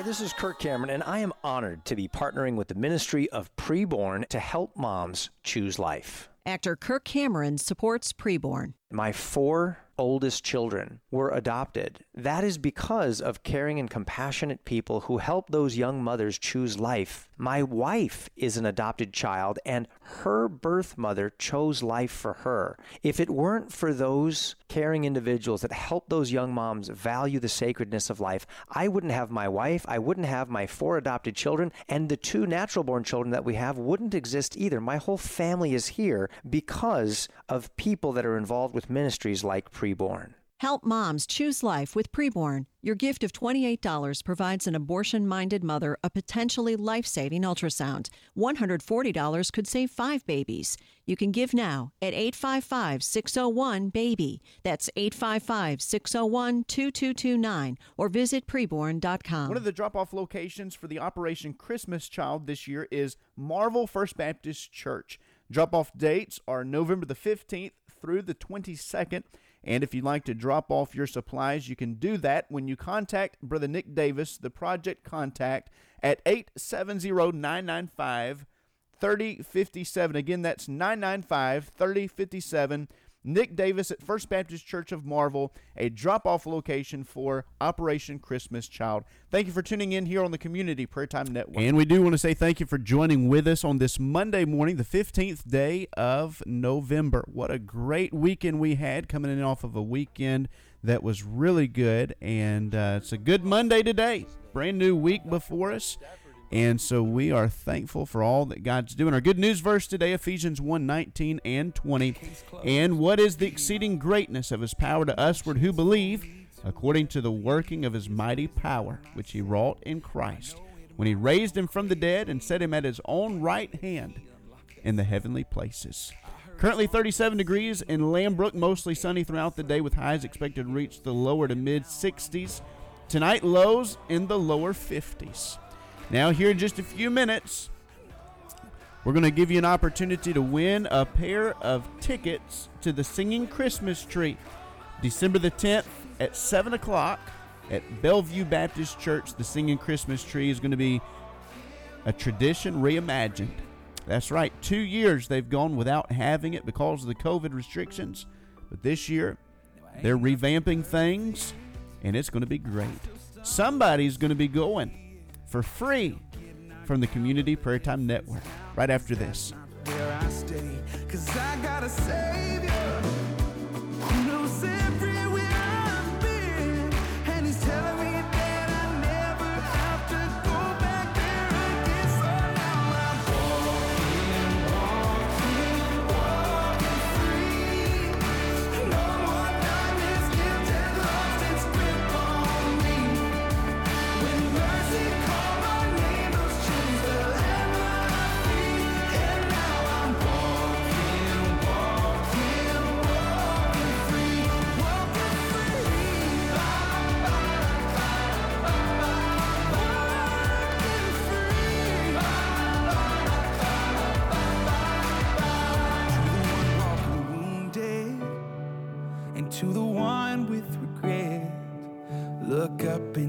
Hi, this is Kirk Cameron, and I am honored to be partnering with the Ministry of Preborn to help moms choose life. Actor Kirk Cameron supports Preborn. My four oldest children were adopted. That is because of caring and compassionate people who help those young mothers choose life. My wife is an adopted child, and her birth mother chose life for her. If it weren't for those caring individuals that help those young moms value the sacredness of life, I wouldn't have my wife, I wouldn't have my four adopted children, and the two natural-born children that we have wouldn't exist either. My whole family is here because of people that are involved with ministries like Preborn. Help moms choose life with Preborn. Your gift of $28 provides an abortion-minded mother a potentially life-saving ultrasound. $140 could save 5 babies. You can give now at 855-601-BABY. That's 855-601-2229 or visit preborn.com. One of the drop-off locations for the Operation Christmas Child this year is Marvel First Baptist Church. Drop-off dates are November the 15th through the 22nd. And if you'd like to drop off your supplies, you can do that when you contact Brother Nick Davis, the project contact, at 870-995-3057. Again, that's 995-3057. Nick Davis at First Baptist Church of Marvel, a drop-off location for Operation Christmas Child. Thank you for tuning in here on the Community Prayer Time Network. And we do want to say thank you for joining with us on this Monday morning, the 15th day of November. What a great weekend we had, coming in off of a weekend that was really good. And it's a good Monday today, brand new week before us. And so we are thankful for all that God's doing. Our good news verse today, Ephesians 1:19 and 20. And what is the exceeding greatness of his power to usward who believe, according to the working of his mighty power, which he wrought in Christ, when he raised him from the dead and set him at his own right hand in the heavenly places. Currently 37 degrees in Lambrook, mostly sunny throughout the day with highs expected to reach the lower to mid 60s. Tonight, lows in the lower 50s. Now, here in just a few minutes, we're going to give you an opportunity to win a pair of tickets to the Singing Christmas Tree, December the 10th at 7 o'clock at Bellevue Baptist Church. The Singing Christmas Tree is going to be a tradition reimagined. That's right. 2 years they've gone without having it because of the COVID restrictions, but this year they're revamping things, and it's going to be great. Somebody's going to be going for free from the Community Prayer Time Network right after this.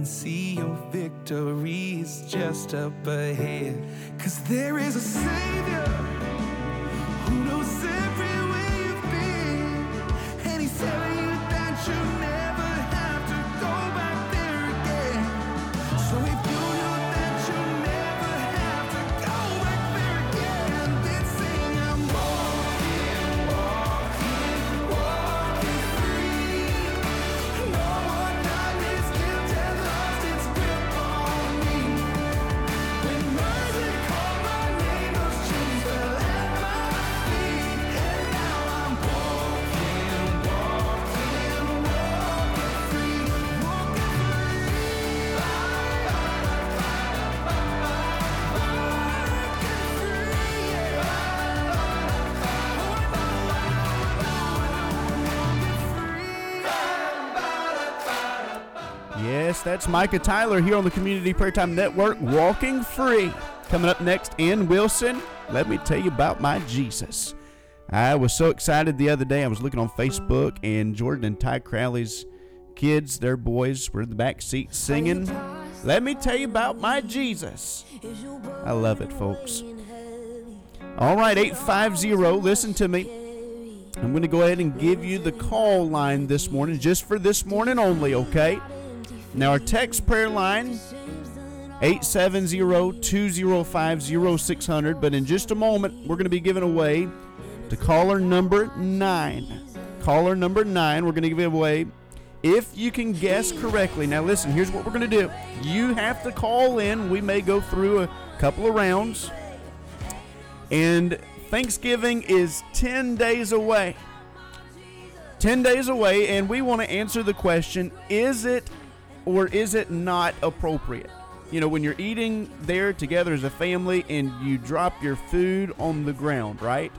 See your victory is just up ahead, 'cause there is a Savior who knows everywhere you've been, and he's telling you that you'll never have to go back there again. So if you know that you'll never have to go back there again, then sing, I'm walking, walking, walking free. No more darkness can tell us. Yes, that's Micah Tyler here on the Community Prayer Time Network, Walking Free. Coming up next, Ann Wilson, Let Me Tell You About My Jesus. I was so excited the other day. I was looking on Facebook, and Jordan and Ty Crowley's kids, their boys, were in the back seat singing Let me tell you about my Jesus. I love it, folks. All right, 850, listen to me. I'm going to go ahead and give you the call line this morning, just for this morning only, okay? Now, our text prayer line, 870-205-0600. But in just a moment, we're going to be giving away to caller number 9. Caller number 9, we're going to give away if you can guess correctly. Now, listen, here's what we're going to do. You have to call in. We may go through a couple of rounds. And Thanksgiving is 10 days away. 10 days away, and we want to answer the question, is it or is it not appropriate? You know, when you're eating there together as a family and you drop your food on the ground, right?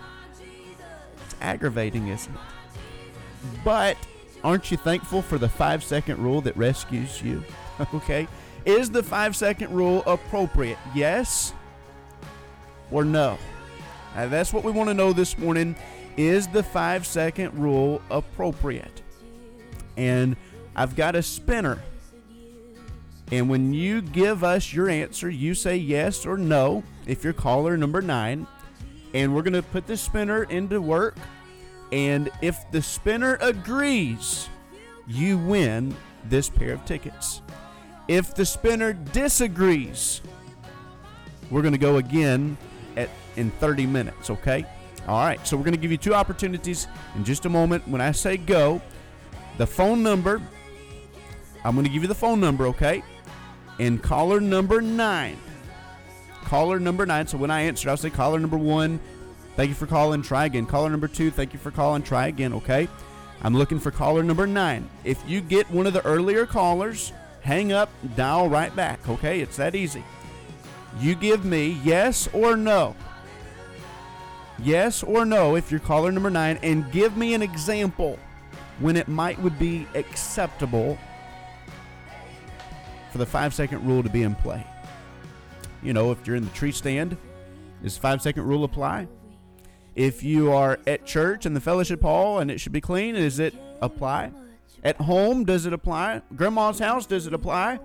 It's aggravating, isn't it? But aren't you thankful for the 5-second rule that rescues you? Okay. Is the 5-second rule appropriate? Yes or no? Now, that's what we want to know this morning. Is the 5-second rule appropriate? And I've got a spinner. And when you give us your answer, you say yes or no, if you're caller number 9. And we're going to put the spinner into work. And if the spinner agrees, you win this pair of tickets. If the spinner disagrees, we're going to go again in 30 minutes, okay? All right, so we're going to give you two opportunities in just a moment. When I say go, the phone number, I'm going to give you the phone number, okay? And caller number 9. Caller number 9. So when I answer, I'll say caller number 1, thank you for calling, try again. Caller number 2, thank you for calling, try again, okay? I'm looking for caller number 9. If you get one of the earlier callers, hang up, dial right back, okay? It's that easy. You give me yes or no. Yes or no if you're caller number 9, and give me an example when it might would be acceptable for the 5-second rule to be in play. You know, if you're in the tree stand, does the 5-second rule apply? If you are at church in the fellowship hall and it should be clean, does it apply? At home, does it apply? Grandma's house, does it apply?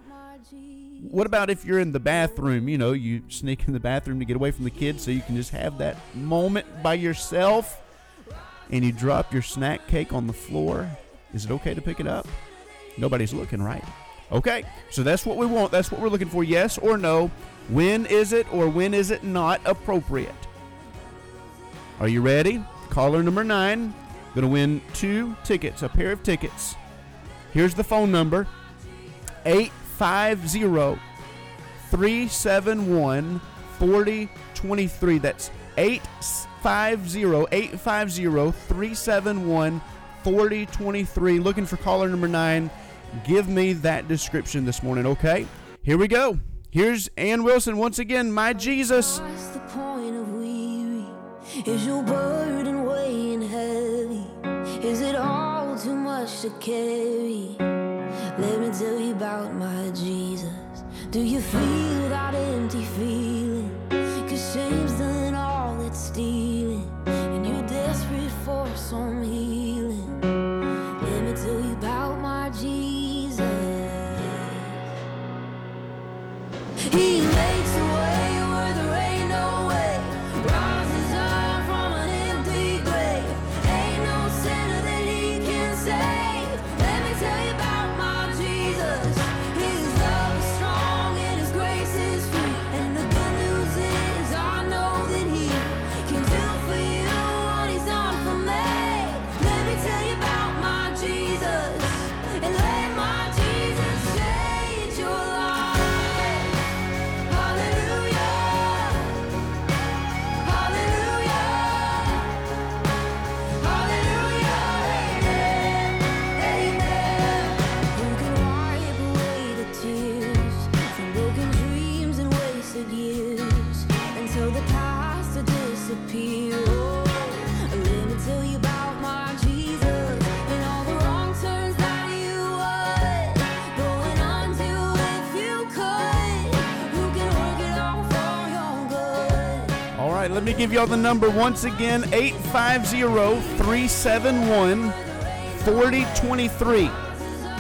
What about if you're in the bathroom? You know, you sneak in the bathroom to get away from the kids so you can just have that moment by yourself, and you drop your snack cake on the floor. Is it okay to pick it up? Nobody's looking, right? Okay, so that's what we want. That's what we're looking for, yes or no. When is it or when is it not appropriate? Are you ready? Caller number 9, going to win 2 tickets, a pair of tickets. Here's the phone number, 850-371-4023. That's 850-371-4023. Looking for caller number 9. Give me that description this morning, okay? Here we go. Here's Ann Wilson once again, My Jesus. What's the point of weary? Is your burden weighing heavy? Is it all too much to carry? Let me tell you about my Jesus. Do you feel that empty feeling? 'Cause shame's done all it's stealing, and you're desperate for some healing. Let me tell you about my Jesus. He makes a way where there ain't no way. Rises up from an empty grave. Ain't no sinner that he can save. Let me tell you about my Jesus. His love is strong and his grace is free. And the good news is I know that he can do for you what he's done for me. Let me tell you about my Jesus. And let my Jesus change your life. Let me give y'all the number once again, 850-371-4023.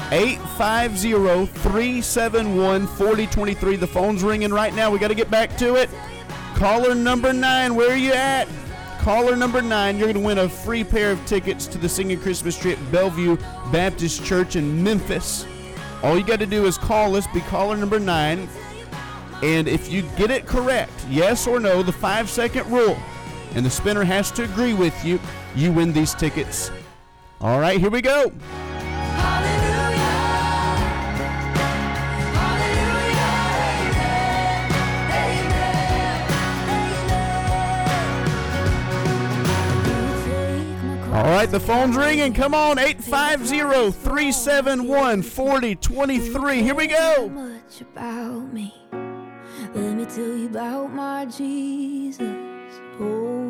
850-371-4023. The phone's ringing right now. We got to get back to it. Caller number 9, where are you at? Caller number 9, you're going to win a free pair of tickets to the Singing Christmas Tree at Bellevue Baptist Church in Memphis. All you got to do is call us, be caller number 9, and if you get it correct, yes or no, the 5-second rule, and the spinner has to agree with you, you win these tickets. All right, here we go. All right, the phone's ringing. Come on, 850-371-4023. Here we go. Much about me. Let me tell you about my Jesus. Oh,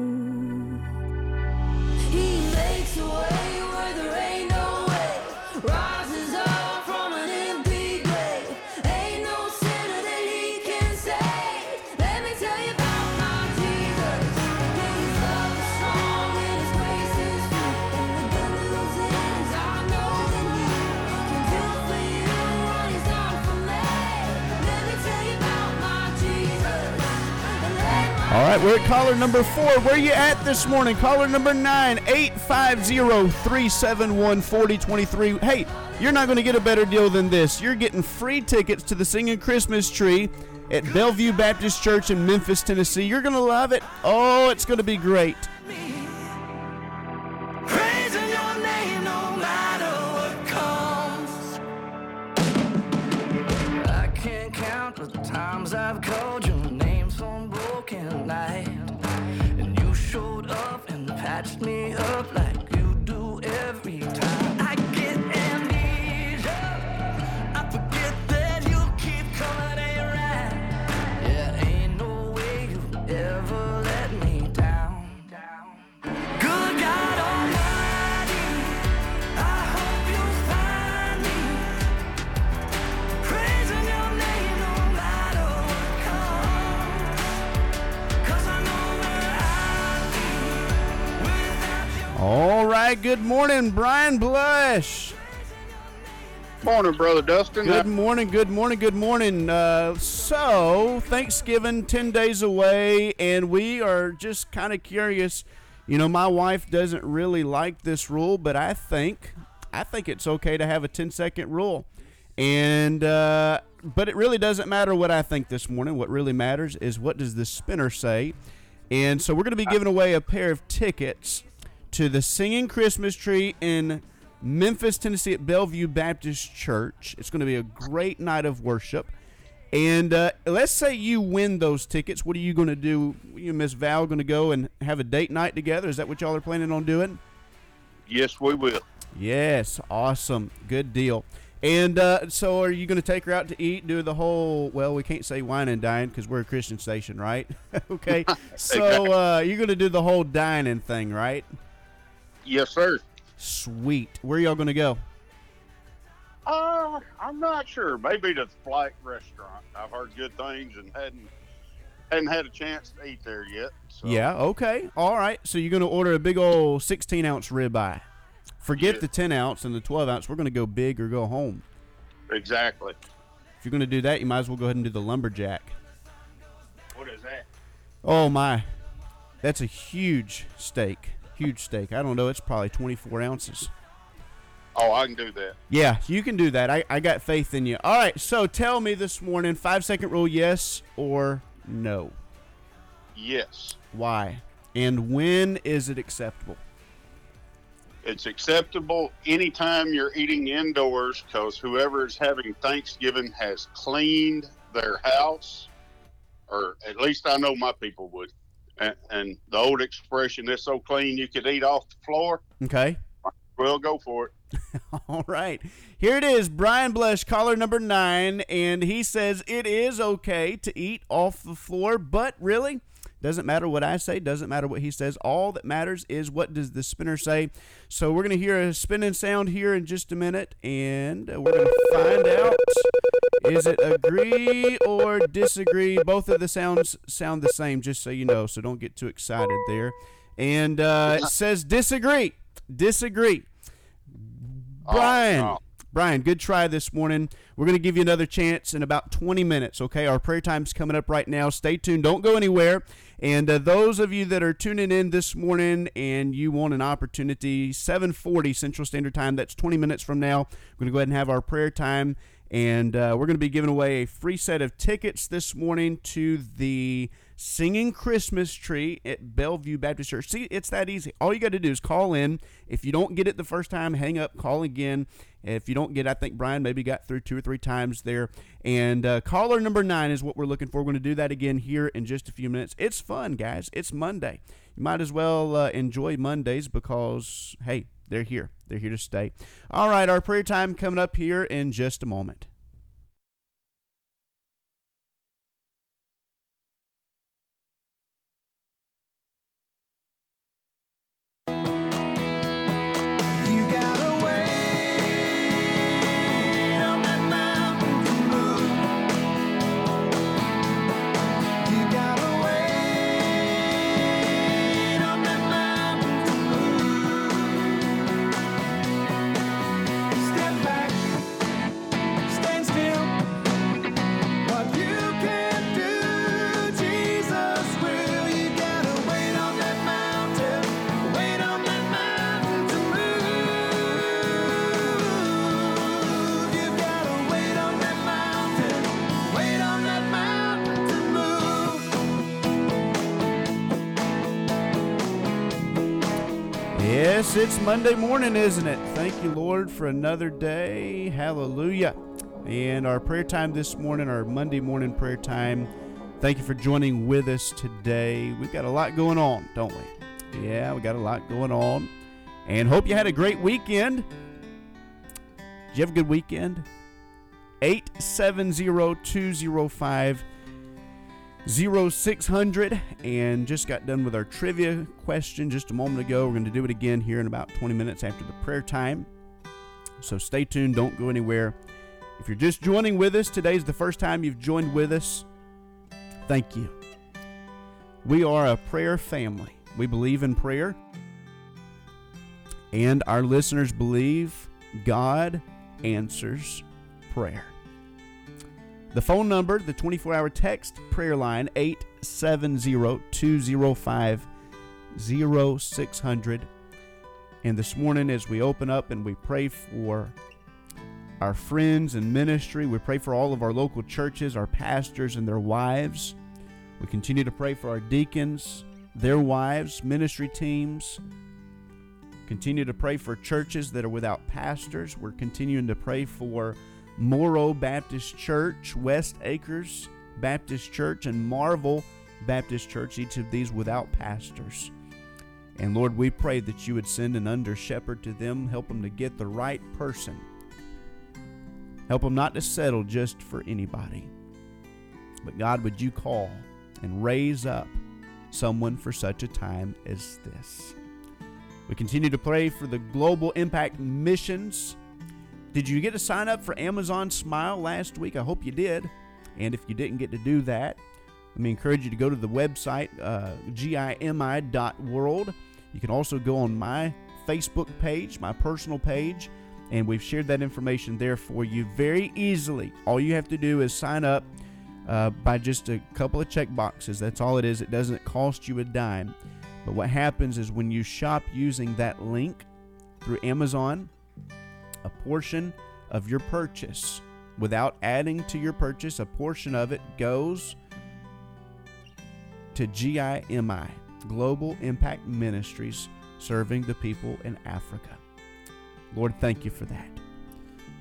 He makes a way where there ain't no way. Rises up from an empty grave. Ain't no sinner that He can save. Let me tell you about my Jesus. His love is strong and His grace is free. And the good news is I know that He can do for you what He's done for me. Let me tell you about my Jesus. All right, we're at caller number 4. Where you at this morning? Caller number 9, 850-371-4023. Hey, you're not going to get a better deal than this. You're getting free tickets to the Singing Christmas Tree at Bellevue Baptist Church in Memphis, Tennessee. You're going to love it. Oh, it's going to be great. Praising your name no matter what comes. I can't count the times I've called your name from broken night. And you showed up and patched me up like you do every time. I get amnesia. I forget that you keep coming around. Yeah, ain't no way you ever let me down. Good God Almighty, I hope you find me. Praising your name no matter what comes. 'Cause I know where I'd be without you. All right, good morning, Brian Blesch. Morning, Brother Dustin. Good morning. So, Thanksgiving, 10 days away, and we are just kind of curious. You know, my wife doesn't really like this rule, but I think it's okay to have a 10-second rule. And but it really doesn't matter what I think this morning. What really matters is what does the spinner say. And so we're going to be giving away a pair of tickets to the Singing Christmas Tree in Memphis, Tennessee at Bellevue Baptist Church. It's going to be a great night of worship. And let's say you win those tickets. What are you going to do? You and Miss Val going to go and have a date night together? Is that what y'all are planning on doing? Yes, we will. Yes, awesome. Good deal. And so are you going to take her out to eat, do the whole, well, we can't say wine and dine because we're a Christian station, right? Okay. So you're going to do the whole dining thing, right? Yes, sir. Sweet. Where are y'all going to go? I'm not sure. Maybe the Flight Restaurant. I've heard good things and hadn't had a chance to eat there yet. So. Yeah, okay. All right. So you're going to order a big old 16-ounce ribeye. Forget the 10-ounce and the 12-ounce. We're going to go big or go home. Exactly. If you're going to do that, you might as well go ahead and do the lumberjack. What is that? Oh, my. That's a huge steak. I don't know. It's probably 24 ounces. Oh, I can do that. Yeah, you can do that. I got faith in you. All right, so tell me this morning, 5-second rule, yes or no? Yes. Why? And when is it acceptable? It's acceptable anytime you're eating indoors because whoever is having Thanksgiving has cleaned their house, or at least I know my people would. And the old expression, it's so clean you could eat off the floor. Okay. Well, go for it. All right. Here it is, Brian Blesch, caller number 9, and he says it is okay to eat off the floor, but really, doesn't matter what I say, doesn't matter what he says. All that matters is what does the spinner say. So we're going to hear a spinning sound here in just a minute, and we're going to find out, is it agree or disagree? Both of the sounds sound the same, just so you know, so don't get too excited there. And it says disagree. Brian, Brian, good try this morning. We're going to give you another chance in about 20 minutes, okay? Our prayer time's coming up right now. Stay tuned. Don't go anywhere. And those of you that are tuning in this morning and you want an opportunity, 7:40 Central Standard Time, that's 20 minutes from now. We're going to go ahead and have our prayer time. And we're going to be giving away a free set of tickets this morning to the Singing Christmas Tree at Bellevue Baptist Church. See, it's that easy. All you got to do is call in. If you don't get it the first time, hang up, call again. If you don't get, I think Brian maybe got through two or three times there. And caller number 9 is what we're looking for. We're going to do that again here in just a few minutes. It's fun, guys. It's Monday. You might as well enjoy Mondays because, hey, they're here. They're here to stay. All right, our prayer time coming up here in just a moment. Yes, it's Monday morning, isn't it? Thank you, Lord, for another day. Hallelujah. And our prayer time this morning, our Monday morning prayer time, thank you for joining with us today. We've got a lot going on, don't we? Yeah, we got a lot going on. And hope you had a great weekend. Did you have a good weekend? 870-205-0600, and just got done with our trivia question just a moment ago. We're going to do it again here in about 20 minutes after the prayer time. So stay tuned. Don't go anywhere. If you're just joining with us, today's the first time you've joined with us. Thank you. We are a prayer family. We believe in prayer, and our listeners believe God answers prayer. The phone number, the 24-hour text prayer line, 870-205-0600. And this morning as we open up and we pray for our friends in ministry, we pray for all of our local churches, our pastors and their wives. We continue to pray for our deacons, their wives, ministry teams. Continue to pray for churches that are without pastors. We're continuing to pray for Morrow Baptist Church, West Acres Baptist Church, and Marvel Baptist Church, each of these without pastors. And Lord, we pray that you would send an under shepherd to them, help them to get the right person. Help them not to settle just for anybody. But God, would you call and raise up someone for such a time as this? We continue to pray for the global impact missions. Did you get to sign up for Amazon Smile last week? I hope you did. And if you didn't get to do that, let me encourage you to go to the website, gimi.world. You can also go on my Facebook page, my personal page, and we've shared that information there for you very easily. All you have to do is sign up by just a couple of check boxes. That's all it is. It doesn't cost you a dime. But what happens is when you shop using that link through Amazon, a portion of your purchase, without adding to your purchase, a portion of it goes to GIMI, Global Impact Ministries, serving the people in Africa. Lord, thank you for that.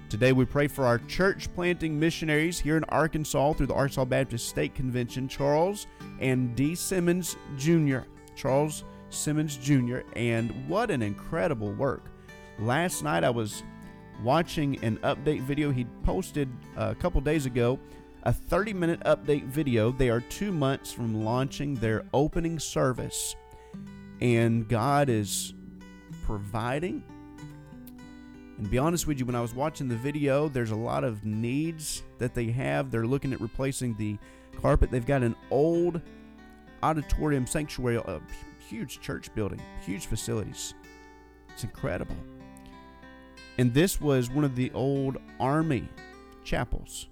Today we pray for our church planting missionaries here in Arkansas through the Arkansas Baptist State Convention, Charles and D. Simmons, Jr. Charles Simmons, Jr. And what an incredible work. Last night I was watching an update video he posted a couple days ago, a 30-minute update video. They are 2 months from launching their opening service, and God is providing. And to be honest with you, when I was watching the video, there's a lot of needs that they have. They're looking at replacing the carpet. They've got an old auditorium sanctuary, a huge church building, huge facilities. It's incredible. And this was one of the old army chapels.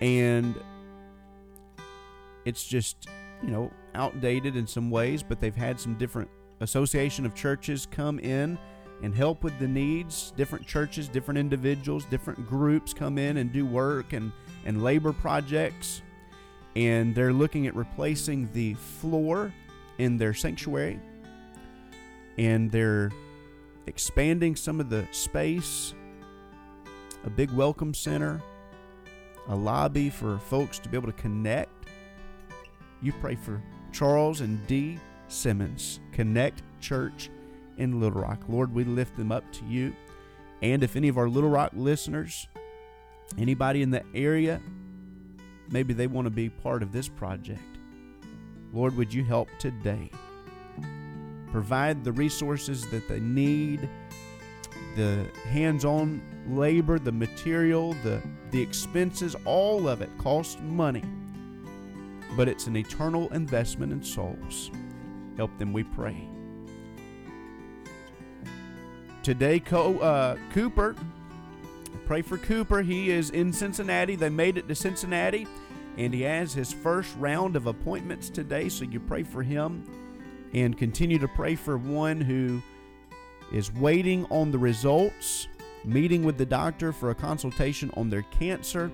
And it's just, you know, outdated in some ways, but they've had some different association of churches come in and help with the needs. Different churches, different individuals, different groups come in and do work and labor projects. And they're looking at replacing the floor in their sanctuary. And they're expanding some of the space, a big welcome center, a lobby for folks to be able to connect. You pray for Charles and Dee Simmons, Connect Church in Little Rock. Lord, we lift them up to you. And if any of our Little Rock listeners, anybody in the area, maybe they want to be part of this project, Lord, would you help today? Provide the resources that they need, the hands-on labor, the material, the expenses, all of it costs money. But it's an eternal investment in souls. Help them, we pray. Today, Cooper, pray for Cooper. He is in Cincinnati. They made it to Cincinnati, and he has his first round of appointments today, so you pray for him and continue to pray for one who is waiting on the results, meeting with the doctor for a consultation on their cancer,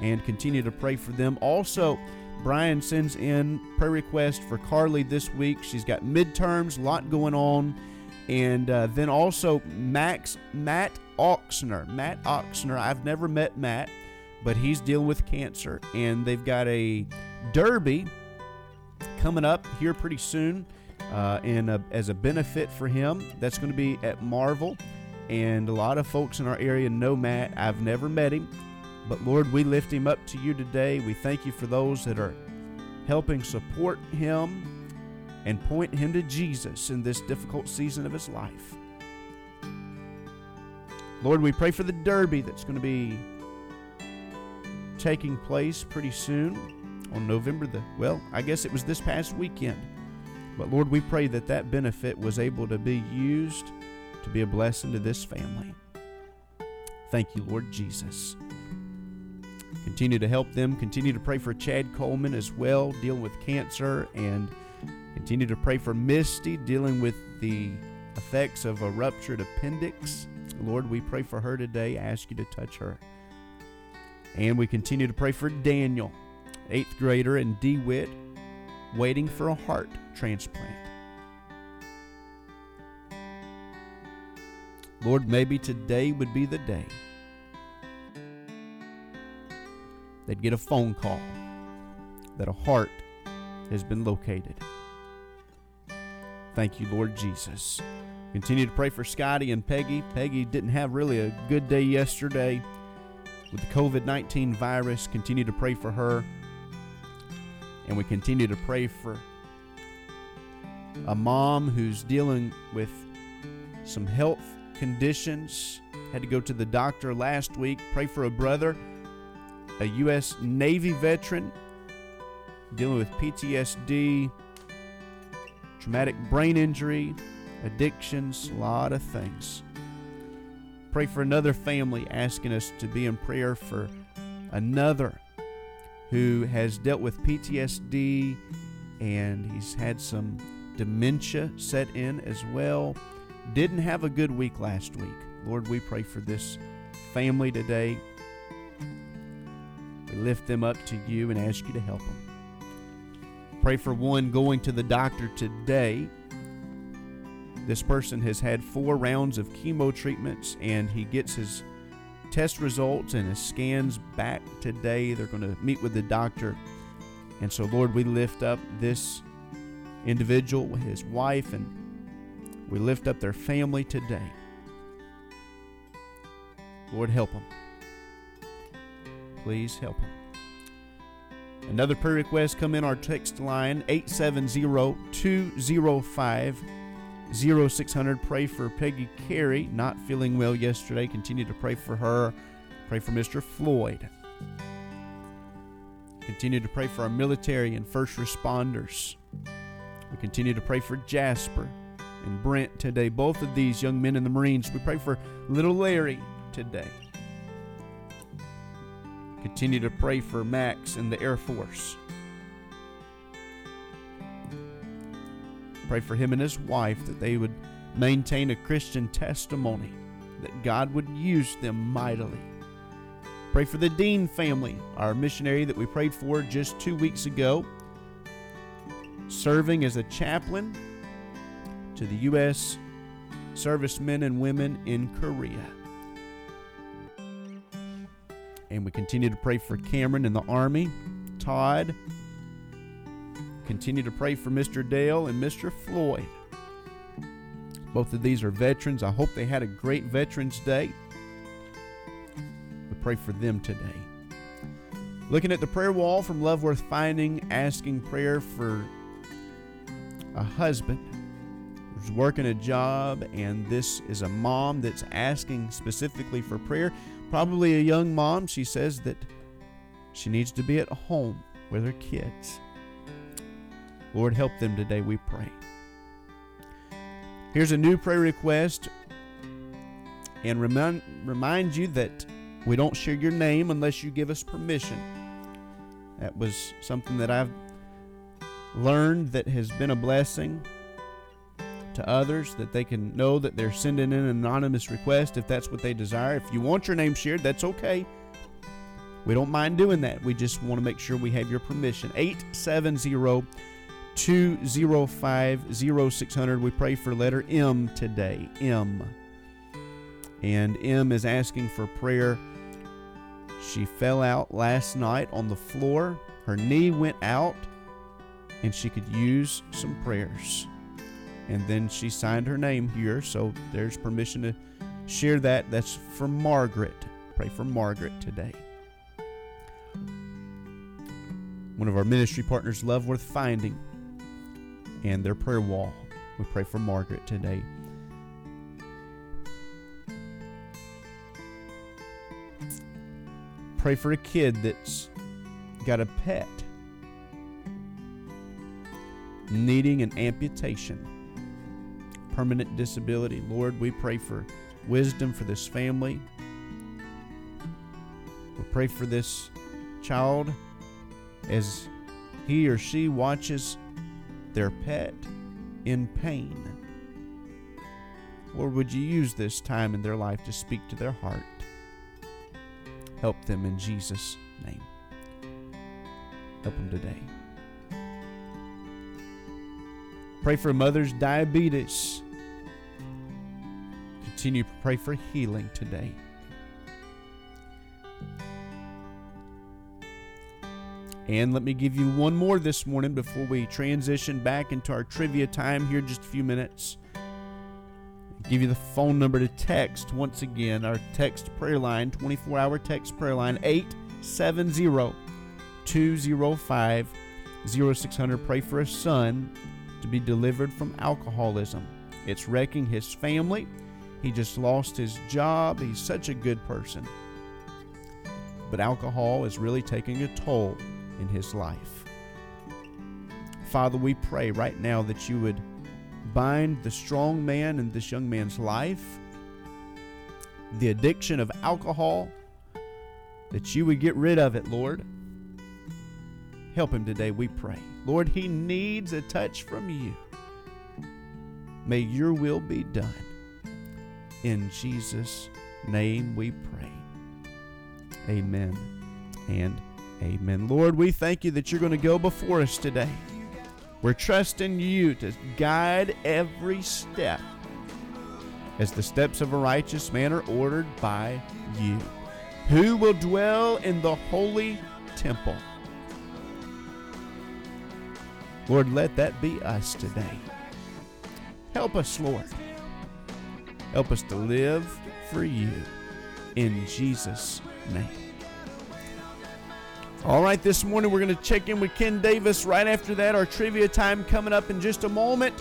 and continue to pray for them. Also, Brian sends in prayer request for Carly this week. She's got midterms, a lot going on. And then also Matt Ochsner. Matt Ochsner, I've never met Matt, but he's dealing with cancer. And they've got a derby coming up here pretty soon as a benefit for him. That's going to be at Marvel. And a lot of folks in our area know Matt. I've never met him. But Lord, we lift him up to you today. We thank you for those that are helping support him and point him to Jesus in this difficult season of his life. Lord, we pray for the derby that's going to be taking place pretty soon on I guess it was this past weekend. But Lord, we pray that benefit was able to be used to be a blessing to this family. Thank you, Lord Jesus. Continue to help them. Continue to pray for Chad Coleman as well, dealing with cancer, and continue to pray for Misty, dealing with the effects of a ruptured appendix. Lord, we pray for her today. I ask you to touch her. And we continue to pray for Daniel, 8th grader in DeWitt, waiting for a heart transplant. Lord, maybe today would be the day they'd get a phone call that a heart has been located. Thank you, Lord Jesus. Continue to pray for Scotty and Peggy. Peggy didn't have really a good day yesterday with the COVID-19 virus. Continue to pray for her. And we continue to pray for a mom who's dealing with some health conditions. Had to go to the doctor last week. Pray for a brother, a U.S. Navy veteran dealing with PTSD, traumatic brain injury, addictions, a lot of things. Pray for another family asking us to be in prayer for another who has dealt with PTSD, and he's had some dementia set in as well. Didn't have a good week last week. Lord, we pray for this family today. Lift them up to you and ask you to help them. Pray for one going to the doctor today. This person has had 4 rounds of chemo treatments, and he gets his test results and his scans back today. They're going to meet with the doctor. And so, Lord, we lift up this individual, his wife, and we lift up their family today. Lord, help them. Please help him. Another prayer request come in our text line, 870-205-0600. Pray for Peggy Carey, not feeling well yesterday. Continue to pray for her. Pray for Mr. Floyd. Continue to pray for our military and first responders. We continue to pray for Jasper and Brent today. Both of these young men in the Marines. We pray for little Larry today. Continue to pray for Max and the Air Force. Pray for him and his wife that they would maintain a Christian testimony, that God would use them mightily. Pray for the Dean family, our missionary that we prayed for just 2 weeks ago, serving as a chaplain to the U.S. servicemen and women in Korea. And we continue to pray for Cameron in the Army, Todd. Continue to pray for Mr. Dale and Mr. Floyd. Both of these are veterans. I hope they had a great Veterans Day. We pray for them today. Looking at the prayer wall from Love Worth Finding, asking prayer for a husband who's working a job, and this is a mom that's asking specifically for prayer. Probably a young mom. She says that she needs to be at home with her kids. Lord, help them today, we pray. Here's a new prayer request. And remind you that we don't share your name unless you give us permission. That was something that I've learned that has been a blessing to others, that they can know that they're sending in an anonymous request if that's what they desire. If you want your name shared, that's okay. We don't mind doing that. We just want to make sure we have your permission. 870-205-0600. We pray for letter M today. M. And M is asking for prayer. She fell out last night on the floor. Her knee went out, and she could use some prayers. And then she signed her name here, so there's permission to share that. That's for Margaret. Pray for Margaret today. One of our ministry partners, Love Worth Finding, and their prayer wall. We pray for Margaret today. Pray for a kid that's got a pet needing an amputation, permanent disability. Lord, we pray for wisdom for this family. We pray for this child as he or she watches their pet in pain. Lord, would you use this time in their life to speak to their heart? Help them in Jesus' name. Help them today. Pray for a mother's diabetes. Continue to pray for healing today. And let me give you one more this morning before we transition back into our trivia time here in just a few minutes. I'll give you the phone number to text once again, our text prayer line, 24-hour text prayer line, 870-205-0600. Pray for a son to be delivered from alcoholism. It's wrecking his family. He just lost his job. He's such a good person. But alcohol is really taking a toll in his life. Father, we pray right now that you would bind the strong man in this young man's life, the addiction of alcohol, that you would get rid of it, Lord. Help him today, we pray. Lord, he needs a touch from you. May your will be done. In Jesus' name we pray. Amen and amen. Lord, we thank you that you're going to go before us today. We're trusting you to guide every step, as the steps of a righteous man are ordered by you, who will dwell in the holy temple. Lord, let that be us today. Help us, Lord. Help us to live for you in Jesus' name. All right, this morning we're going to check in with Ken Davis. Right after that, our trivia time coming up in just a moment.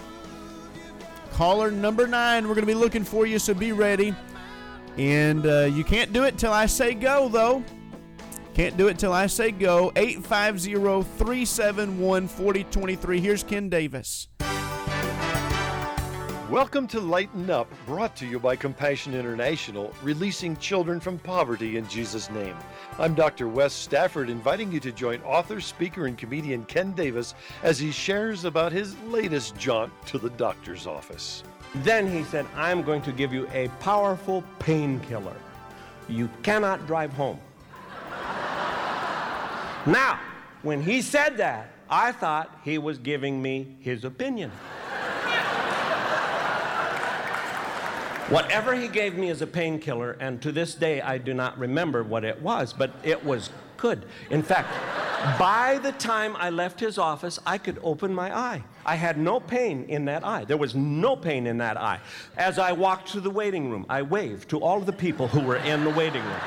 Caller number 9, we're going to be looking for you, so be ready. And you can't do it till I say go, though. Can't do it till I say go. 850-371-4023. Here's Ken Davis. Welcome to Lighten Up, brought to you by Compassion International, releasing children from poverty in Jesus' name. I'm Dr. Wes Stafford, inviting you to join author, speaker, and comedian Ken Davis as he shares about his latest jaunt to the doctor's office. Then he said, I'm going to give you a powerful painkiller. You cannot drive home. Now, when he said that, I thought he was giving me his opinion. Whatever he gave me is a painkiller, and to this day, I do not remember what it was, but it was good. In fact, by the time I left his office, I could open my eye. I had no pain in that eye. There was no pain in that eye. As I walked to the waiting room, I waved to all of the people who were in the waiting room.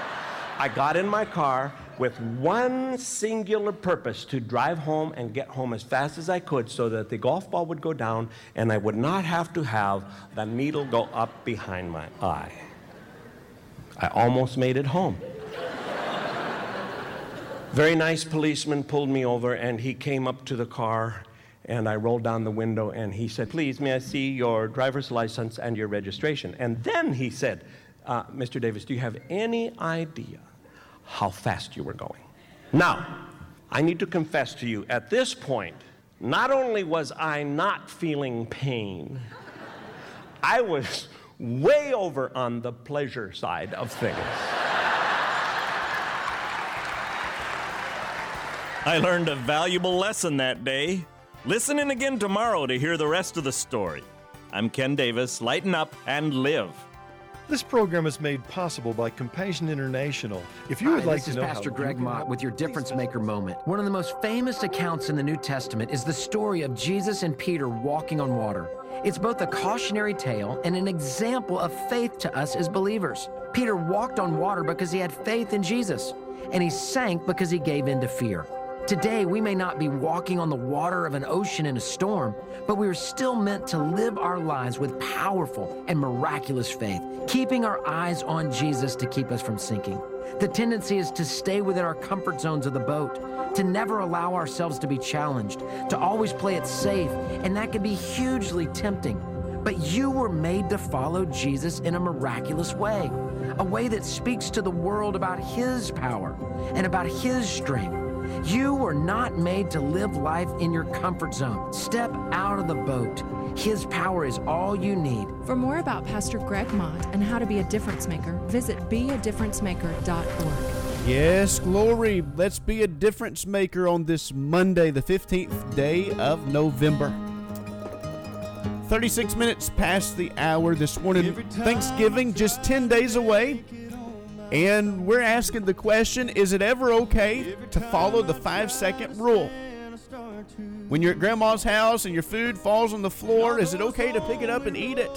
I got in my car with one singular purpose, to drive home and get home as fast as I could so that the golf ball would go down and I would not have to have the needle go up behind my eye. I almost made it home. Very nice policeman pulled me over and he came up to the car and I rolled down the window and he said, please, may I see your driver's license and your registration? And then he said, Mr. Davis, do you have any idea how fast you were going? Now, I need to confess to you, at this point, not only was I not feeling pain, I was way over on the pleasure side of things. I learned a valuable lesson that day. Listen in again tomorrow to hear the rest of the story. I'm Ken Davis. Lighten up and live. This program is made possible by Compassion International. If you would like to know, this is Pastor Greg Mott with your Difference Maker moment. One of the most famous accounts in the New Testament is the story of Jesus and Peter walking on water. It's both a cautionary tale and an example of faith to us as believers. Peter walked on water because he had faith in Jesus, and he sank because he gave in to fear. Today, we may not be walking on the water of an ocean in a storm, but we are still meant to live our lives with powerful and miraculous faith, keeping our eyes on Jesus to keep us from sinking. The tendency is to stay within our comfort zones of the boat, to never allow ourselves to be challenged, to always play it safe, and that can be hugely tempting. But you were made to follow Jesus in a miraculous way, a way that speaks to the world about His power and about His strength. You were not made to live life in your comfort zone. Step out of the boat. His power is all you need. For more about Pastor Greg Mott and how to be a difference maker, visit beadifferencemaker.org. Yes, glory. Let's be a difference maker on this Monday, the 15th day of November. 36 minutes past the hour this morning. Thanksgiving just 10 days away. And we're asking the question, is it ever okay to follow the 5-second rule? When you're at grandma's house and your food falls on the floor, is it okay to pick it up and eat it?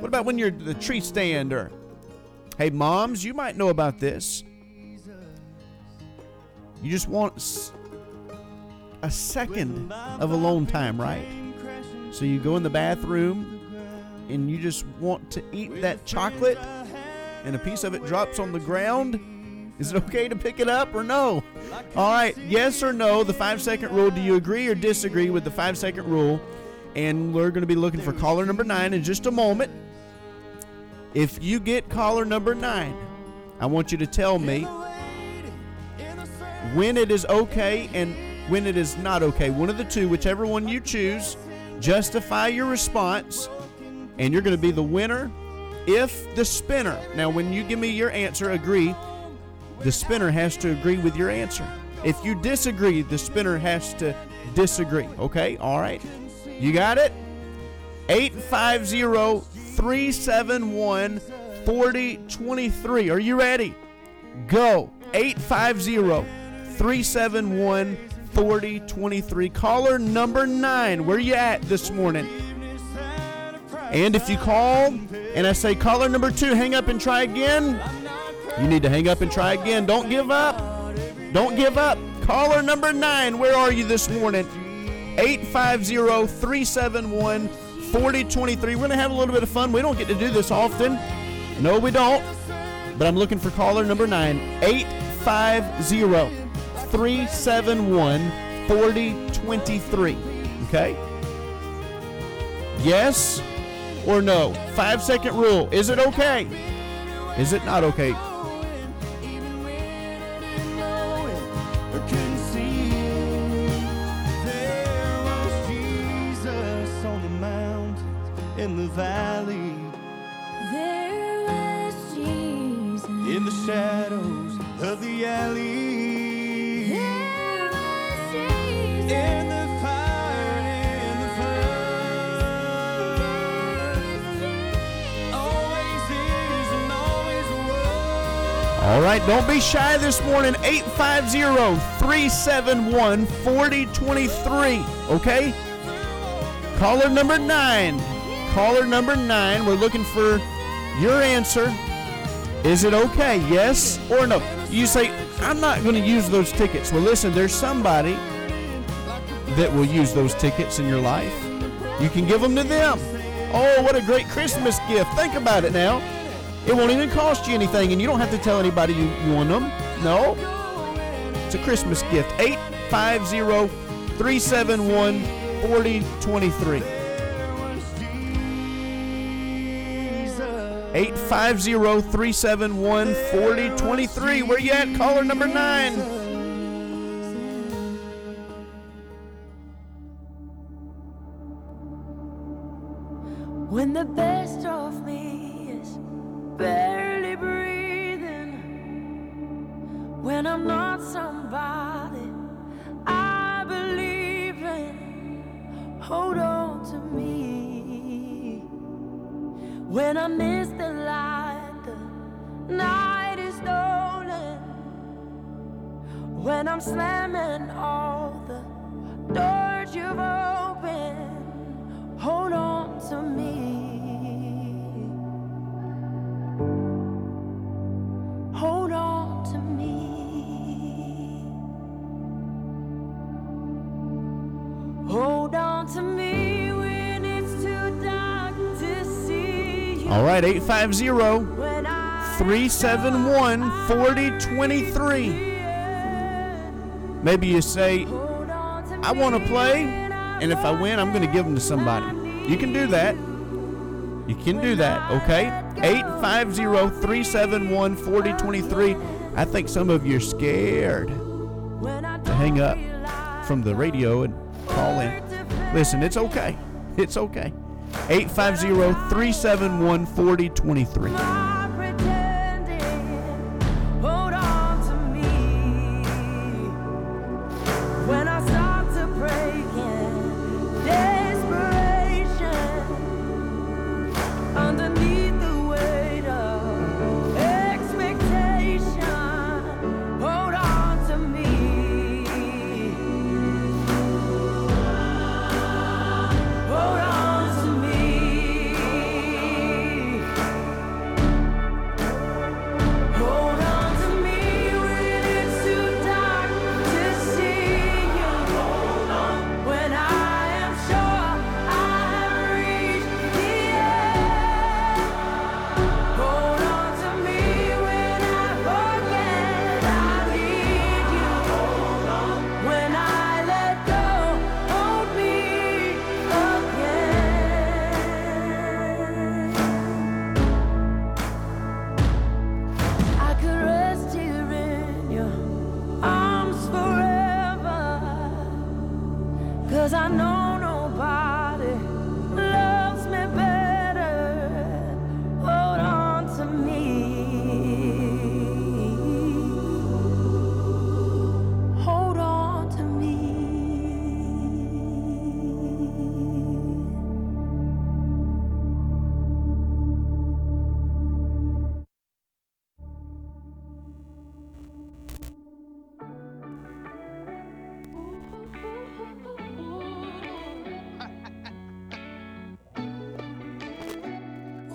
What about when you're at the tree stand? Or, hey, moms, you might know about this. You just want a second of alone time, right? So you go in the bathroom and you just want to eat that chocolate, and a piece of it drops on the ground. Is it okay to pick it up or no? All right, yes or no, the 5-second rule. Do you agree or disagree with the 5-second rule? And we're going to be looking for caller number 9 in just a moment. If you get caller number 9, I want you to tell me when it is okay and when it is not okay. One of the two, whichever one you choose, justify your response, and you're going to be the winner. If the spinner, now when you give me your answer, agree, the spinner has to agree with your answer. If you disagree, the spinner has to disagree. Okay, all right. You got it? 850-371-4023. Are you ready? Go. 850-371-4023. Caller number 9, where you at this morning? And if you call and I say caller number 2, hang up and try again, you need to hang up and try again. Don't give up. Don't give up. Caller number 9, where are you this morning? 850-371-4023. We're going to have a little bit of fun. We don't get to do this often. No, we don't. But I'm looking for caller number 9. 850-371-4023. Okay? Yes or no? 5-second rule. Is it okay? Is it not okay? All right, don't be shy this morning. 850-371-4023, okay? Caller number 9, we're looking for your answer. Is it okay, yes or no? You say, I'm not going to use those tickets. Well, listen, there's somebody that will use those tickets in your life. You can give them to them. Oh, what a great Christmas gift. Think about it now. It won't even cost you anything, and you don't have to tell anybody you want them. No. It's a Christmas gift. 850-371-4023. 850-371-4023. Where you at? Caller number 9. When the best of me is barely breathing, when I'm not somebody I believe in, hold on to me. When I miss the light, the night is stolen. When I'm slamming all the doors you've opened, hold on to me. Hold on to me. Hold on to me when it's too dark to see you. All right, 850-371-4023. Maybe you say, I want to play, and if I win, I'm going to give them to somebody. You can do that. You can do that, okay? 850-371-4023. I think some of you are scared to hang up from the radio and call in. Listen, it's okay. It's okay. 850-371-4023.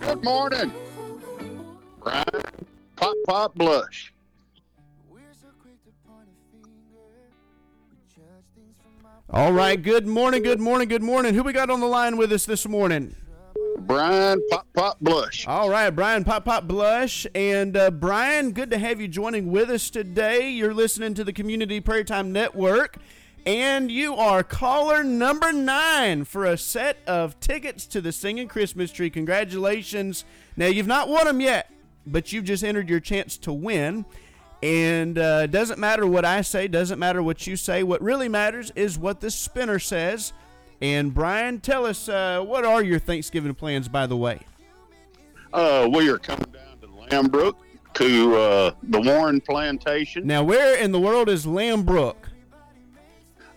Good morning, Brian Pop Blesch. All right, good morning. Who we got on the line with us this morning? Brian Pop Blesch. All right, Brian Pop Blesch. And Brian, good to have you joining with us today. You're listening to the Community Prayer Time Network. And you are caller number 9 for a set of tickets to the Singing Christmas Tree. Congratulations. Now, you've not won them yet, but you've just entered your chance to win. And it doesn't matter what I say, doesn't matter what you say. What really matters is what the spinner says. And, Brian, tell us, what are your Thanksgiving plans, by the way? We are coming down to Lambrook to the Warren Plantation. Now, where in the world is Lambrook?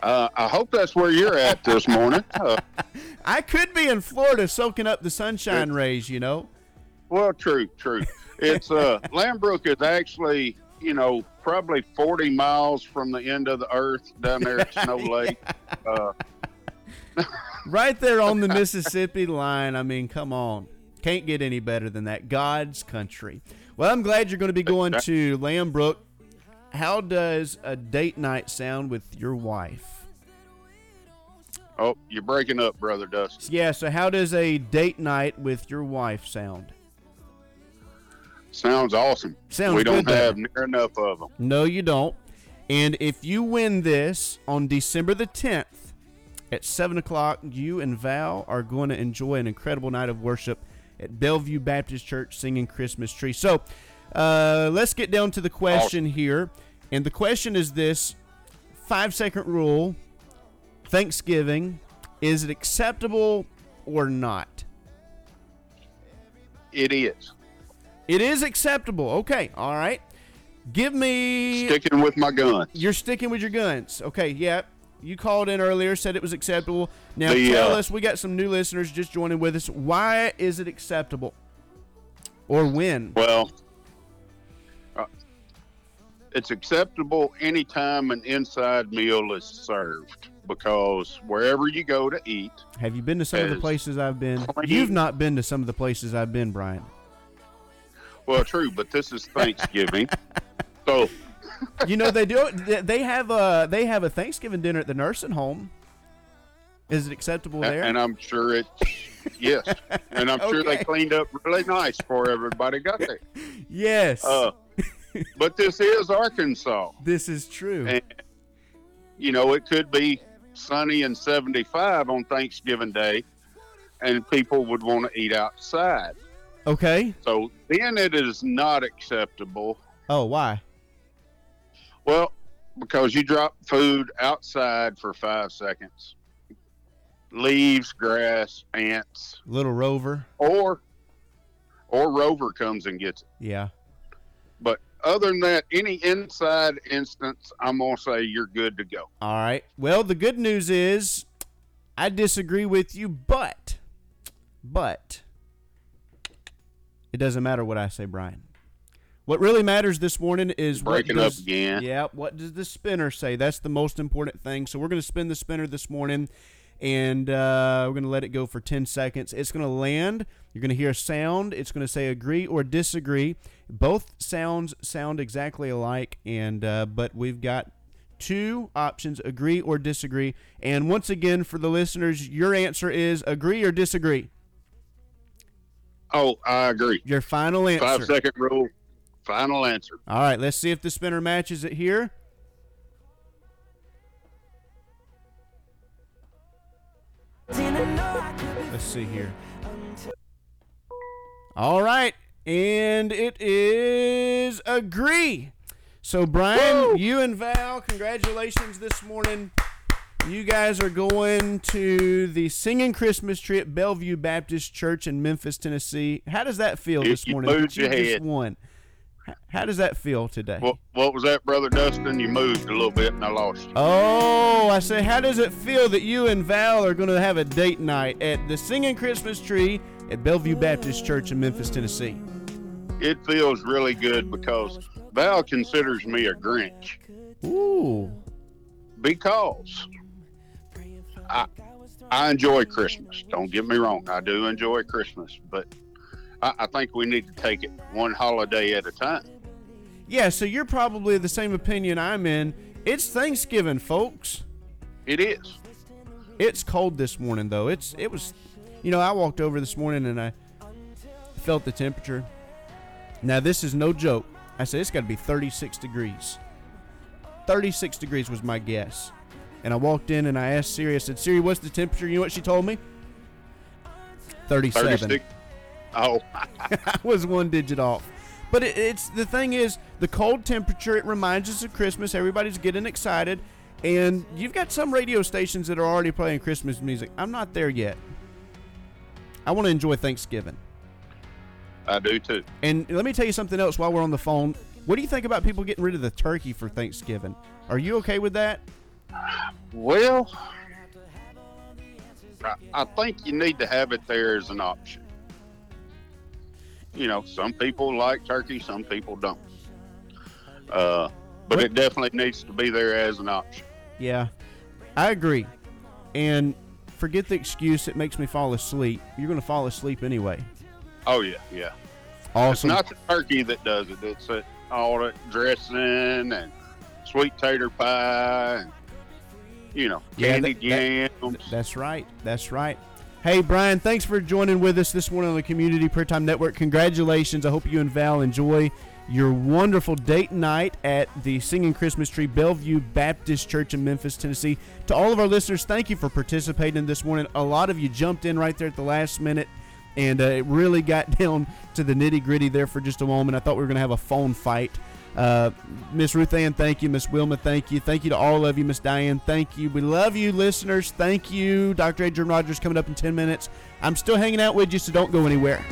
I hope that's where you're at this morning. I could be in Florida soaking up the sunshine rays, you know. Well, true. It's Lambrook is actually, probably 40 miles from the end of the earth down there at Snow Lake. Right there on the Mississippi line. I mean, come on. Can't get any better than that. God's country. Well, I'm glad you're going to be going to Lambrook. How does a date night sound with your wife? Oh, you're breaking up, Brother Dustin. Yeah, so how does a date night with your wife sound? Sounds awesome. Sounds good. We don't have near enough of them. No, you don't. And if you win this on December the 10th, at 7 o'clock, you and Val are going to enjoy an incredible night of worship at Bellevue Baptist Church Singing Christmas Tree. So let's get down to the question here. And the question is this: 5-second rule, Thanksgiving, is it acceptable or not? It is. It is acceptable. Okay. All right. Give me... Sticking with my guns. You're sticking with your guns. Okay. Yeah. You called in earlier, said it was acceptable. Now tell us, we got some new listeners just joining with us. Why is it acceptable? Or when? Well, it's acceptable anytime an inside meal is served, because wherever you go to eat. Have you been to some of the places I've been? You've not been to some of the places I've been, Brian. Well, true, but this is Thanksgiving. So... they do. They have a Thanksgiving dinner at the nursing home. Is it acceptable there? And I'm sure it's yes. And I'm sure they cleaned up really nice before everybody got there. Yes. But this is Arkansas. This is true. And, it could be sunny and 75 on Thanksgiving Day, and people would want to eat outside. Okay. So then it is not acceptable. Oh, why? Well, because you drop food outside for 5 seconds. Leaves, grass, ants. Little Rover. Or Rover comes and gets it. Yeah. But other than that, any inside instance, I'm going to say you're good to go. All right. Well, the good news is I disagree with you, but it doesn't matter what I say, Brian. What really matters this morning is breaking up again. Yeah, what does the spinner say? That's the most important thing. So we're going to spin the spinner this morning, and we're going to let it go for 10 seconds. It's going to land. You're going to hear a sound. It's going to say agree or disagree. Both sounds sound exactly alike, but we've got two options, agree or disagree. And once again, for the listeners, your answer is agree or disagree. Oh, I agree. Your final answer. 5-second rule. Final answer. All right, let's see if the spinner matches it here. Let's see here. All right, and it is agree. So, Brian, woo! You and Val, congratulations this morning. You guys are going to the Singing Christmas Tree at Bellevue Baptist Church in Memphis, Tennessee. How does that feel this morning? How does that feel today? What was that, Brother Dustin? You moved a little bit, and I lost you. Oh, I say, how does it feel that you and Val are going to have a date night at the Singing Christmas Tree at Bellevue Baptist Church in Memphis, Tennessee? It feels really good because Val considers me a Grinch. Ooh. Because I enjoy Christmas. Don't get me wrong. I do enjoy Christmas, but... I think we need to take it one holiday at a time. Yeah, so you're probably the same opinion I'm in. It's Thanksgiving, folks. It is. It's cold this morning, though. It was, I walked over this morning and I felt the temperature. Now, this is no joke. I said it's got to be 36 degrees. 36 degrees was my guess. And I walked in and I asked Siri, I said, Siri, what's the temperature? You know what she told me? 37. 36. Oh. I was one digit off. But it's the thing is, the cold temperature, it reminds us of Christmas. Everybody's getting excited. And you've got some radio stations that are already playing Christmas music. I'm not there yet. I want to enjoy Thanksgiving. I do too. And let me tell you something else while we're on the phone. What do you think about people getting rid of the turkey for Thanksgiving? Are you okay with that? Well, I think you need to have it there as an option. You know, some people like turkey, some people don't. But it definitely needs to be there as an option. Yeah, I agree. And forget the excuse, it makes me fall asleep. You're going to fall asleep anyway. Oh, yeah, yeah. Awesome. It's not the turkey that does it. It's all that dressing and sweet tater pie and, you know, candy jams. That's right. That's right. Hey, Brian, thanks for joining with us this morning on the Community Prayer Time Network. Congratulations. I hope you and Val enjoy your wonderful date night at the Singing Christmas Tree, Bellevue Baptist Church in Memphis, Tennessee. To all of our listeners, thank you for participating this morning. A lot of you jumped in right there at the last minute, and it really got down to the nitty-gritty there for just a moment. I thought we were going to have a phone fight. Miss Ruth Ann, thank you. Miss Wilma, thank you. Thank you to all of you. Miss Diane, thank you. We love you, listeners. Thank you. Dr. Adrian Rogers coming up in 10 minutes. I'm still hanging out with you, so don't go anywhere.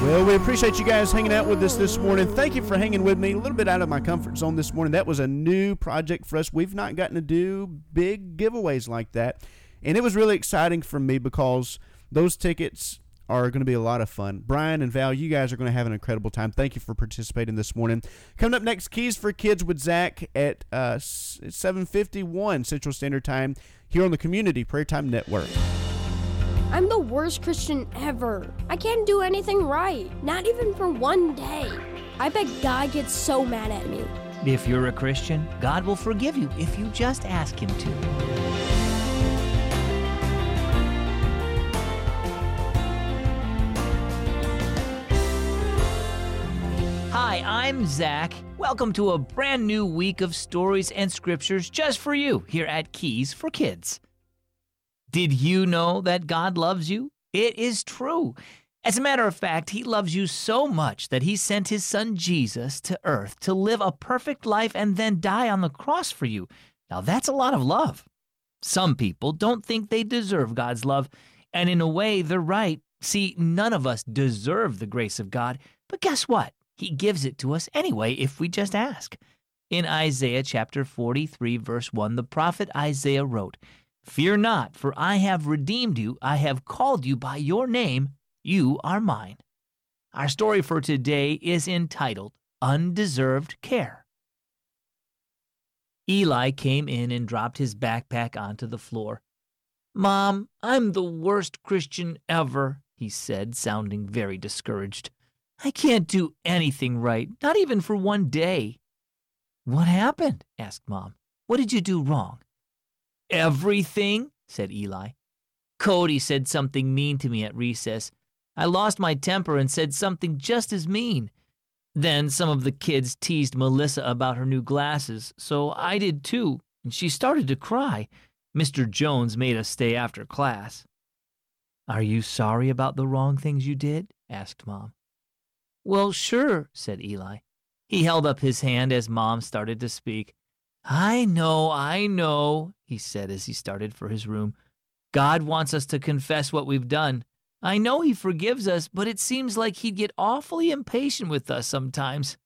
Well, we appreciate you guys hanging out with us this morning. Thank you for hanging with me. A little bit out of my comfort zone this morning. That was a new project for us. We've not gotten to do big giveaways like that. And it was really exciting for me because those tickets are going to be a lot of fun. Brian and Val, you guys are going to have an incredible time. Thank you for participating this morning. Coming up next, Keys for Kids with Zach at 7:51 Central Standard Time here on the Community Prayer Time Network. I'm the worst Christian ever. I can't do anything right, not even for one day. I bet God gets so mad at me. If you're a Christian, God will forgive you if you just ask Him to. Hi, I'm Zach. Welcome to a brand new week of stories and scriptures just for you here at Keys for Kids. Did you know that God loves you? It is true. As a matter of fact, He loves you so much that He sent His Son Jesus to earth to live a perfect life and then die on the cross for you. Now that's a lot of love. Some people don't think they deserve God's love, and in a way they're right. See, none of us deserve the grace of God, but guess what? He gives it to us anyway if we just ask. In Isaiah chapter 43, verse 1, the prophet Isaiah wrote, "Fear not, for I have redeemed you. I have called you by your name. You are mine." Our story for today is entitled Undeserved Care. Eli came in and dropped his backpack onto the floor. "Mom, I'm the worst Christian ever," he said, sounding very discouraged. "I can't do anything right, not even for one day." "What happened?" asked Mom. "What did you do wrong?" "Everything," said Eli. "Cody said something mean to me at recess. I lost my temper and said something just as mean. Then some of the kids teased Melissa about her new glasses, so I did too, and she started to cry. Mr. Jones made us stay after class." "Are you sorry about the wrong things you did?" asked Mom. "Well, sure," said Eli. He held up his hand as Mom started to speak. I know, he said as he started for his room. God wants us to confess what we've done. I know he forgives us, but it seems like he'd get awfully impatient with us sometimes.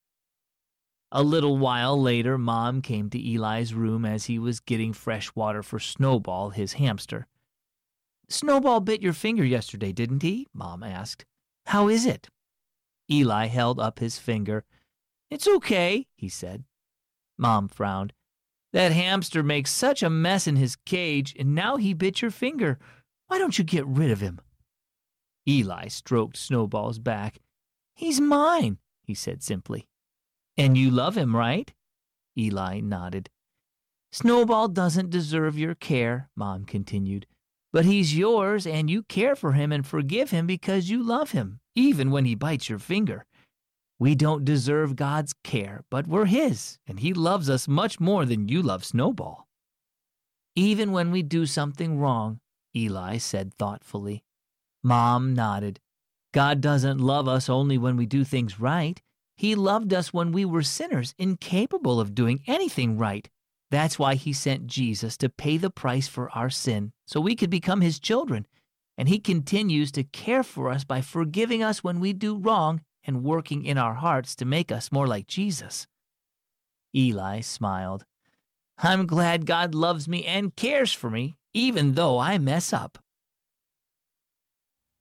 A little while later, Mom came to Eli's room as he was getting fresh water for Snowball, his hamster. Snowball bit your finger yesterday, didn't he? Mom asked. How is it? Eli held up his finger. It's okay, he said. Mom frowned. That hamster makes such a mess in his cage, and now he bit your finger. Why don't you get rid of him? Eli stroked Snowball's back. He's mine, he said simply. And you love him, right? Eli nodded. Snowball doesn't deserve your care, Mom continued. But he's yours, and you care for him and forgive him because you love him, even when he bites your finger. We don't deserve God's care, but we're his, and he loves us much more than you love Snowball. Even when we do something wrong, Eli said thoughtfully. Mom nodded. God doesn't love us only when we do things right. He loved us when we were sinners, incapable of doing anything right. That's why he sent Jesus to pay the price for our sin, so we could become his children. And he continues to care for us by forgiving us when we do wrong and working in our hearts to make us more like Jesus. Eli smiled. I'm glad God loves me and cares for me, even though I mess up.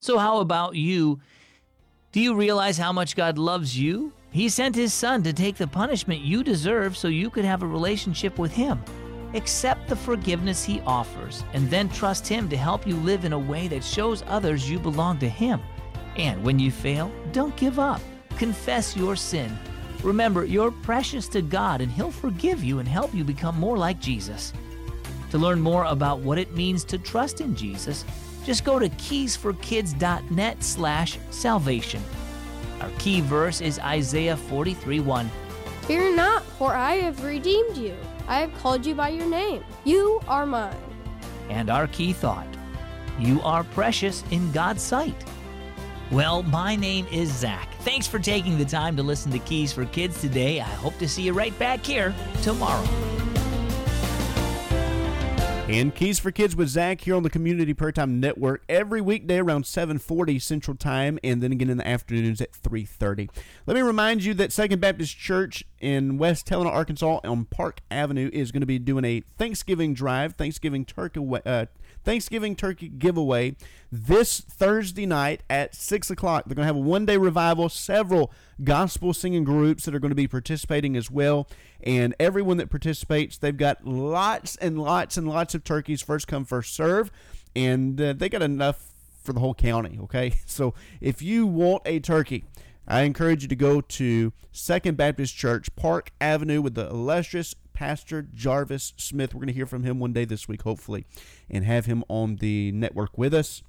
So how about you? Do you realize how much God loves you? He sent his son to take the punishment you deserve so you could have a relationship with him. Accept the forgiveness he offers and then trust him to help you live in a way that shows others you belong to him. And when you fail, don't give up. Confess your sin. Remember, you're precious to God and he'll forgive you and help you become more like Jesus. To learn more about what it means to trust in Jesus, just go to keysforkids.net/salvation. Our key verse is Isaiah 43:1. Fear not, for I have redeemed you. I have called you by your name. You are mine. And our key thought, you are precious in God's sight. Well, my name is Zach. Thanks for taking the time to listen to Keys for Kids today. I hope to see you right back here tomorrow. And Keys for Kids with Zach here on the Community Prayer Time Network every weekday around 7:40 Central Time, and then again in the afternoons at 3:30. Let me remind you that Second Baptist Church in West Helena, Arkansas, on Park Avenue is going to be doing a Thanksgiving drive, Thanksgiving turkey giveaway this Thursday night at 6 o'clock. They're going to have a one-day revival, several gospel singing groups that are going to be participating as well. And everyone that participates, they've got lots and lots and lots of turkeys, first come, first serve. And they got enough for the whole county, okay? So if you want a turkey, I encourage you to go to Second Baptist Church, Park Avenue, with the illustrious Pastor Jarvis Smith. We're going to hear from him one day this week, hopefully, and have him on the network with us.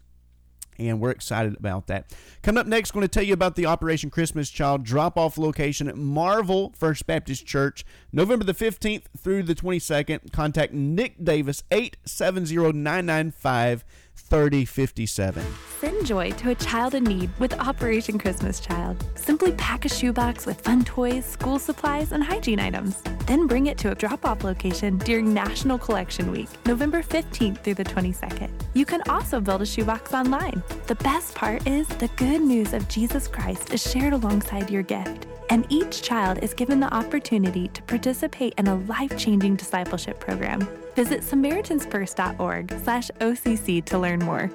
And we're excited about that. Coming up next, I'm going to tell you about the Operation Christmas Child drop-off location at Marvel First Baptist Church, November the 15th through the 22nd. Contact Nick Davis, 870-995-3057. Send joy to a child in need with Operation Christmas Child. Simply pack a shoebox with fun toys, school supplies, and hygiene items. Then bring it to a drop-off location during National Collection Week, November 15th through the 22nd. You can also build a shoebox online. The best part is the good news of Jesus Christ is shared alongside your gift, and each child is given the opportunity to participate in a life-changing discipleship program. Visit SamaritansFirst.org/OCC to learn more.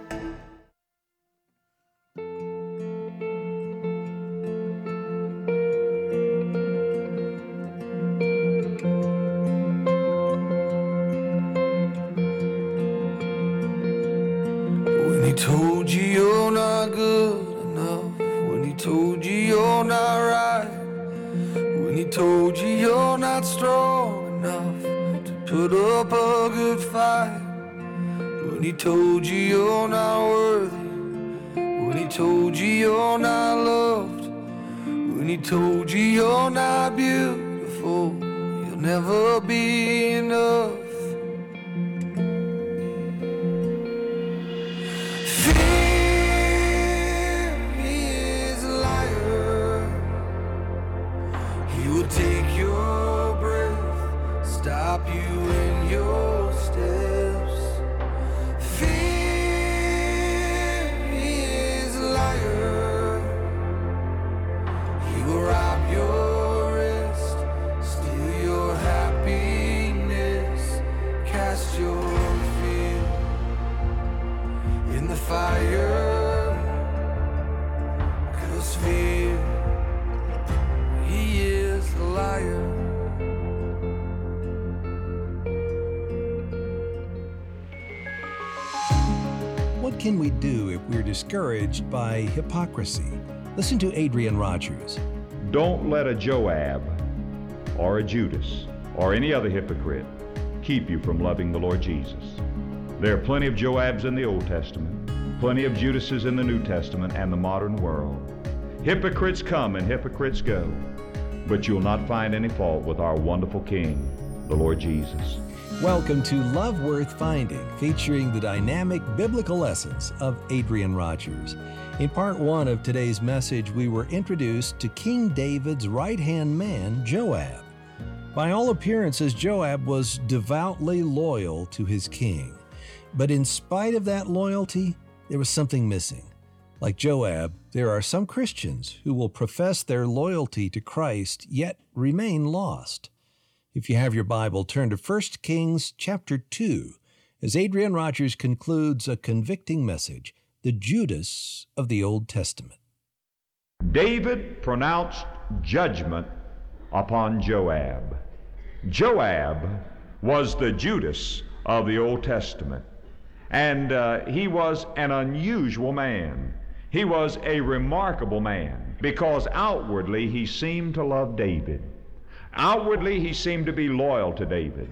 When he told you you're not good enough, when he told you you're not right, when he told you you're not strong enough, put up a good fight, when he told you you're not worthy, when he told you you're not loved, when he told you you're not beautiful, you'll never be enough. Stop stop you in your steps. Fear is a liar. He will rob your rest, steal your happiness, cast your fear in the fire. 'Cause fear, he is a liar. What can we do if we're discouraged by hypocrisy? Listen to Adrian Rogers. Don't let a Joab or a Judas or any other hypocrite keep you from loving the Lord Jesus. There are plenty of Joabs in the Old Testament, plenty of Judases in the New Testament and the modern world. Hypocrites come and hypocrites go, but you'll not find any fault with our wonderful King, the Lord Jesus. Welcome to Love Worth Finding, featuring the dynamic biblical lessons of Adrian Rogers. In part one of today's message, we were introduced to King David's right-hand man, Joab. By all appearances, Joab was devoutly loyal to his king. But in spite of that loyalty, there was something missing. Like Joab, there are some Christians who will profess their loyalty to Christ, yet remain lost. If you have your Bible, turn to 1 Kings chapter 2, as Adrian Rogers concludes a convicting message, the Judas of the Old Testament. David pronounced judgment upon Joab. Joab was the Judas of the Old Testament, and he was an unusual man. He was a remarkable man because outwardly he seemed to love David. Outwardly, he seemed to be loyal to David.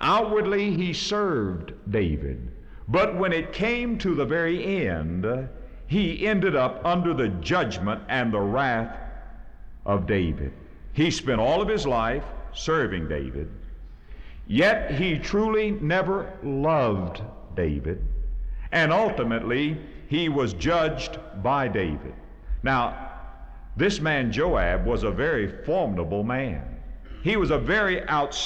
Outwardly, he served David. But when it came to the very end, he ended up under the judgment and the wrath of David. He spent all of his life serving David. Yet he truly never loved David. And ultimately, he was judged by David. Now, this man Joab was a very formidable man. He was a very outspoken.